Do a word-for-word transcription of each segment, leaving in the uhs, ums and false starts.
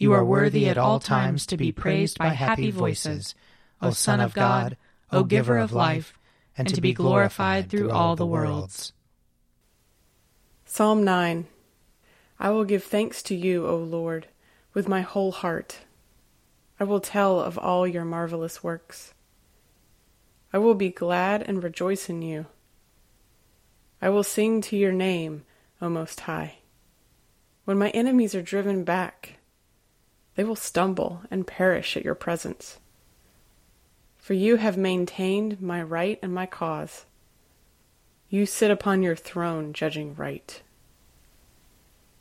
You are worthy at all times to be praised by happy voices, O Son of God, O Giver of life, and to be glorified through all the worlds. Psalm nine. I will give thanks to you, O Lord, with my whole heart. I will tell of all your marvelous works. I will be glad and rejoice in you. I will sing to your name, O Most High. When my enemies are driven back, they will stumble and perish at your presence. For you have maintained my right and my cause. You sit upon your throne judging right.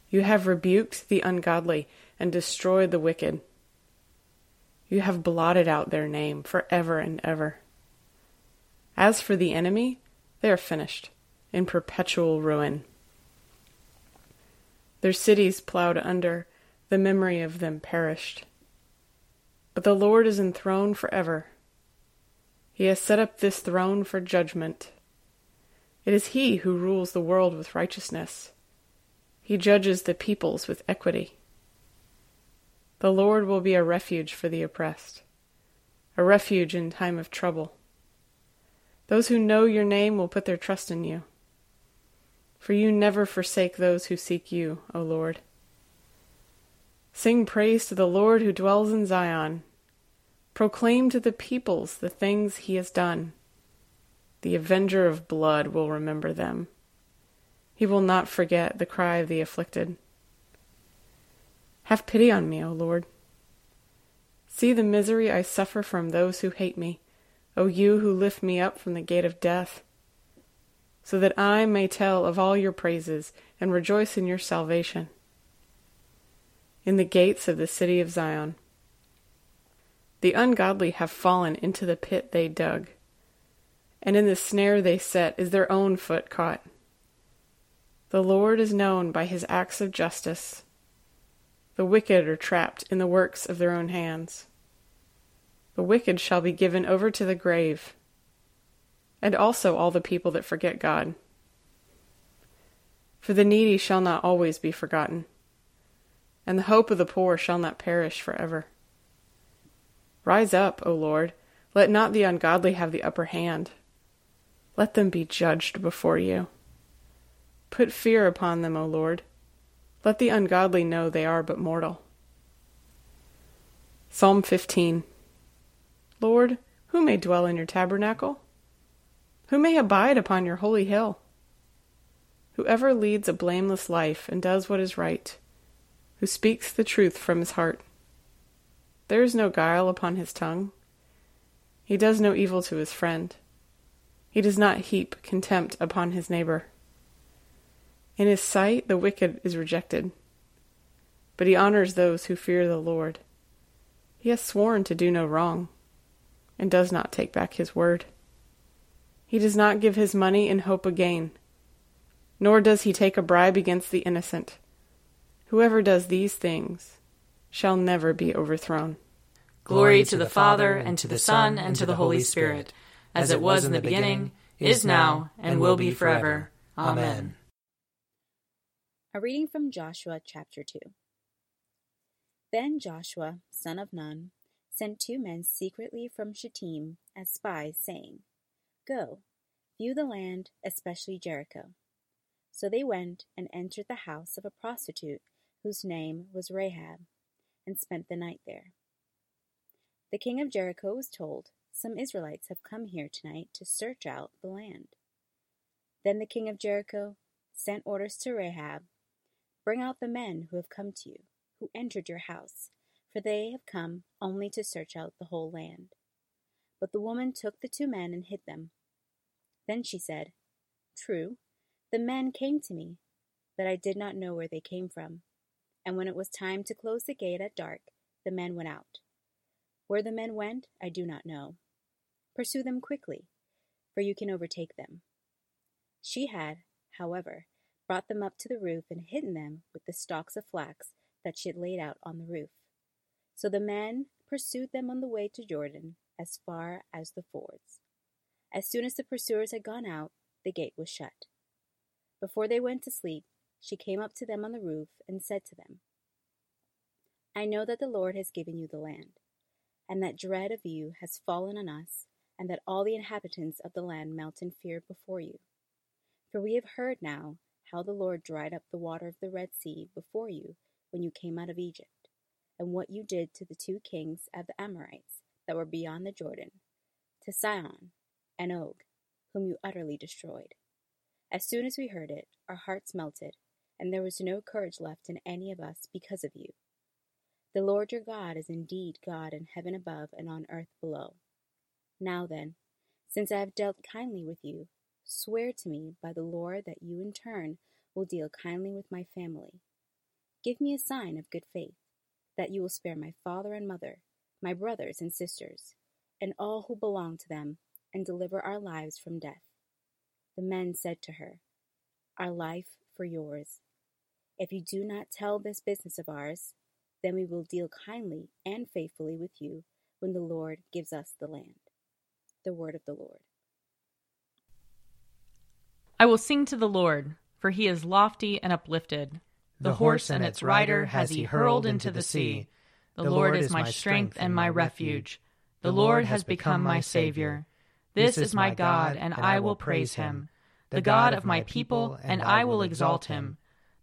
You have rebuked the ungodly and destroyed the wicked. You have blotted out their name forever and ever. As for the enemy, they are finished, in perpetual ruin. Their cities plowed under, the memory of them perished. But the Lord is enthroned forever. He has set up this throne for judgment. It is he who rules the world with righteousness. He judges the peoples with equity. The Lord will be a refuge for the oppressed, a refuge in time of trouble. Those who know your name will put their trust in you, for you never forsake those who seek you, O Lord. Sing praise to the Lord who dwells in Zion. Proclaim to the peoples the things he has done. The avenger of blood will remember them. He will not forget the cry of the afflicted. Have pity on me, O Lord. See the misery I suffer from those who hate me, O you who lift me up from the gate of death, so that I may tell of all your praises and rejoice in your salvation. In the gates of the city of Zion, the ungodly have fallen into the pit they dug, and in the snare they set is their own foot caught. The Lord is known by his acts of justice. The wicked are trapped in the works of their own hands. The wicked shall be given over to the grave, and also all the people that forget God. For the needy shall not always be forgotten, and the hope of the poor shall not perish forever. Rise up, O Lord, let not the ungodly have the upper hand. Let them be judged before you. Put fear upon them, O Lord. Let the ungodly know they are but mortal. Psalm fifteen. Lord, who may dwell in your tabernacle? Who may abide upon your holy hill? Whoever leads a blameless life and does what is right, who speaks the truth from his heart. There is no guile upon his tongue. He does no evil to his friend. He does not heap contempt upon his neighbor. In his sight the wicked is rejected, but he honors those who fear the Lord. He has sworn to do no wrong, and does not take back his word. He does not give his money in hope of gain, nor does he take a bribe against the innocent. Whoever does these things shall never be overthrown. Glory to the Father, and to the Son, and to the Holy Spirit, as it was in the beginning, is now, and will be forever. Amen. A reading from Joshua chapter two. Then Joshua, son of Nun, sent two men secretly from Shittim as spies, saying, "Go, view the land, especially Jericho." So they went and entered the house of a prostitute whose name was Rahab, and spent the night there. The king of Jericho was told, "Some Israelites have come here tonight to search out the land." Then the king of Jericho sent orders to Rahab, "Bring out the men who have come to you, who entered your house, for they have come only to search out the whole land." But the woman took the two men and hid them. Then she said, "True, the men came to me, but I did not know where they came from. And when it was time to close the gate at dark, the men went out. Where the men went, I do not know. Pursue them quickly, for you can overtake them." She had, however, brought them up to the roof and hidden them with the stalks of flax that she had laid out on the roof. So the men pursued them on the way to Jordan as far as the fords. As soon as the pursuers had gone out, the gate was shut. Before they went to sleep, she came up to them on the roof and said to them, "I know that the Lord has given you the land, and that dread of you has fallen on us, and that all the inhabitants of the land melt in fear before you. For we have heard now how the Lord dried up the water of the Red Sea before you when you came out of Egypt, and what you did to the two kings of the Amorites that were beyond the Jordan, to Sihon and Og, whom you utterly destroyed. As soon as we heard it, our hearts melted, and there was no courage left in any of us because of you. The Lord your God is indeed God in heaven above and on earth below. Now then, since I have dealt kindly with you, swear to me by the Lord that you in turn will deal kindly with my family. Give me a sign of good faith, that you will spare my father and mother, my brothers and sisters, and all who belong to them, and deliver our lives from death." The men said to her, "Our life for yours. If you do not tell this business of ours, then we will deal kindly and faithfully with you when the Lord gives us the land." The word of the Lord. I will sing to the Lord, for he is lofty and uplifted. The, the horse and its rider has he hurled into the sea. The Lord is my strength and my refuge. The Lord has become my Savior. This is my God, and I will praise him, the God of my people, and I will exalt him.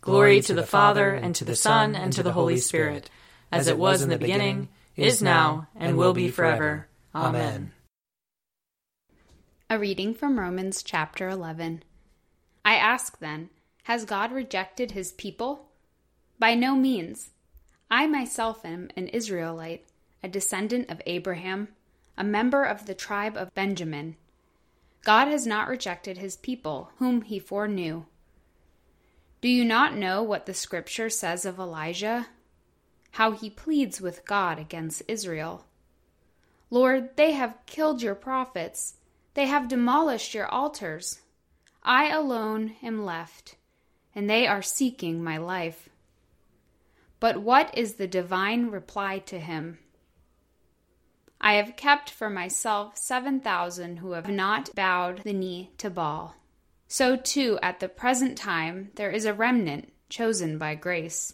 Glory to the Father, and to the Son, and to the Holy Spirit, as it was in the beginning, is now, and will be forever. Amen. A reading from Romans chapter eleven. I ask then, has God rejected his people? By no means. I myself am an Israelite, a descendant of Abraham, a member of the tribe of Benjamin. God has not rejected his people, whom he foreknew. Do you not know what the scripture says of Elijah? How he pleads with God against Israel. "Lord, they have killed your prophets. They have demolished your altars. I alone am left, and they are seeking my life." But what is the divine reply to him? "I have kept for myself seven thousand who have not bowed the knee to Baal." So too, at the present time, there is a remnant chosen by grace.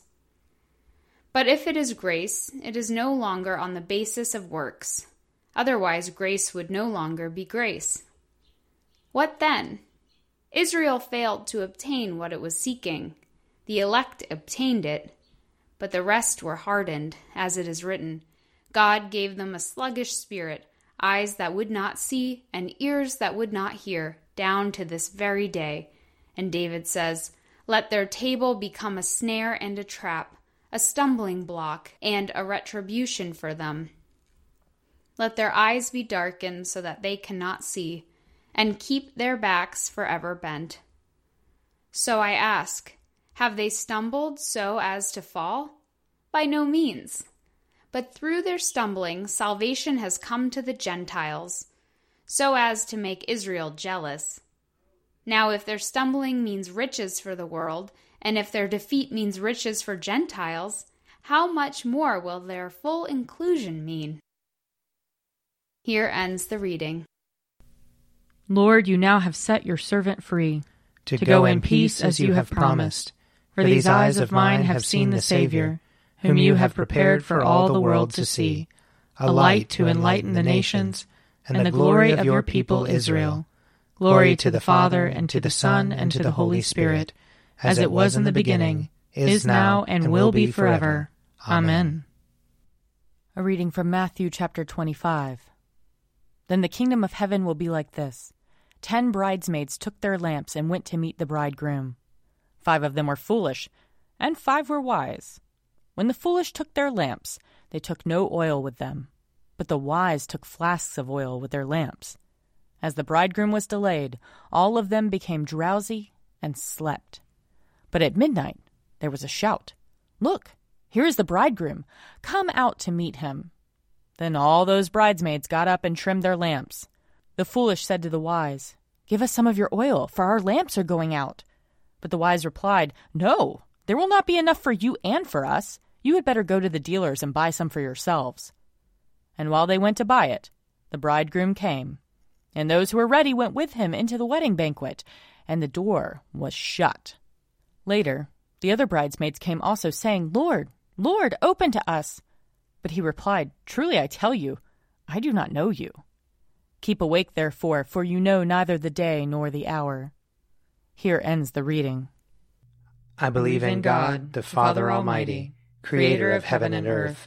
But if it is grace, it is no longer on the basis of works. Otherwise, grace would no longer be grace. What then? Israel failed to obtain what it was seeking. The elect obtained it, but the rest were hardened, as it is written. God gave them a sluggish spirit, eyes that would not see, and ears that would not hear, down to this very day. And David says, "Let their table become a snare and a trap, a stumbling block, and a retribution for them. Let their eyes be darkened so that they cannot see, and keep their backs forever bent." So I ask, have they stumbled so as to fall? By no means. But through their stumbling, salvation has come to the Gentiles, so as to make Israel jealous. Now if their stumbling means riches for the world, and if their defeat means riches for Gentiles, how much more will their full inclusion mean? Here ends the reading. Lord, you now have set your servant free, to, to go in peace as you have promised. For these eyes of mine have seen the Savior, whom you have prepared for all the world to see, a light to enlighten the nations, and the glory of your people Israel. Glory to the Father, and to the Son, and to the Holy Spirit, as it was in the beginning, is now, and will be forever. Amen. A reading from Matthew chapter twenty-five. Then the kingdom of heaven will be like this. Ten bridesmaids took their lamps and went to meet the bridegroom. Five of them were foolish, and five were wise. When the foolish took their lamps, they took no oil with them, but the wise took flasks of oil with their lamps. As the bridegroom was delayed, all of them became drowsy and slept. But at midnight there was a shout, "Look, here is the bridegroom. Come out to meet him." Then all those bridesmaids got up and trimmed their lamps. The foolish said to the wise, "Give us some of your oil, for our lamps are going out." But the wise replied, "No, there will not be enough for you and for us. You had better go to the dealers and buy some for yourselves." And while they went to buy it, the bridegroom came, and those who were ready went with him into the wedding banquet, and the door was shut. Later, the other bridesmaids came also, saying, "Lord, Lord, open to us." But he replied, "Truly I tell you, I do not know you. Keep awake, therefore, for you know neither the day nor the hour." Here ends the reading. I believe in God, the Father Almighty, Creator of heaven and earth.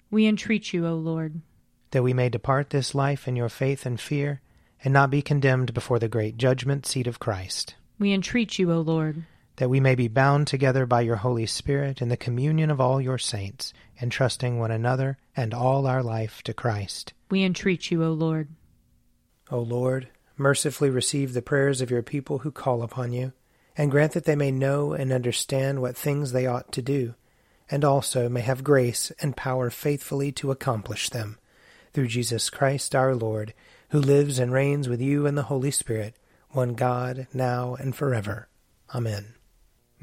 we entreat you, O Lord. That we may depart this life in your faith and fear, and not be condemned before the great judgment seat of Christ, we entreat you, O Lord. That we may be bound together by your Holy Spirit in the communion of all your saints, entrusting one another and all our life to Christ, we entreat you, O Lord. O Lord, mercifully receive the prayers of your people who call upon you, and grant that they may know and understand what things they ought to do, and also may have grace and power faithfully to accomplish them. Through Jesus Christ our Lord, who lives and reigns with you in the Holy Spirit, one God, now and forever. Amen.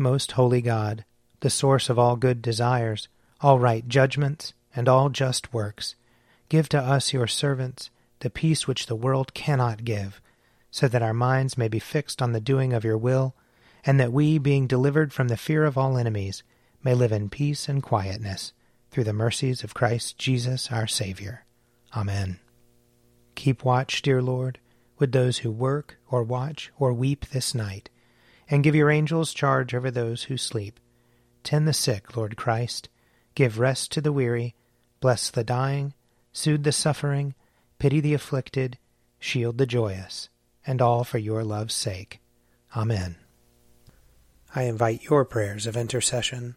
Most holy God, the source of all good desires, all right judgments, and all just works, give to us your servants the peace which the world cannot give, so that our minds may be fixed on the doing of your will, and that we, being delivered from the fear of all enemies, may live in peace and quietness, through the mercies of Christ Jesus our Savior. Amen. Keep watch, dear Lord, with those who work or watch or weep this night, and give your angels charge over those who sleep. Tend the sick, Lord Christ. Give rest to the weary. Bless the dying. Soothe the suffering. Pity the afflicted. Shield the joyous. And all for your love's sake. Amen. I invite your prayers of intercession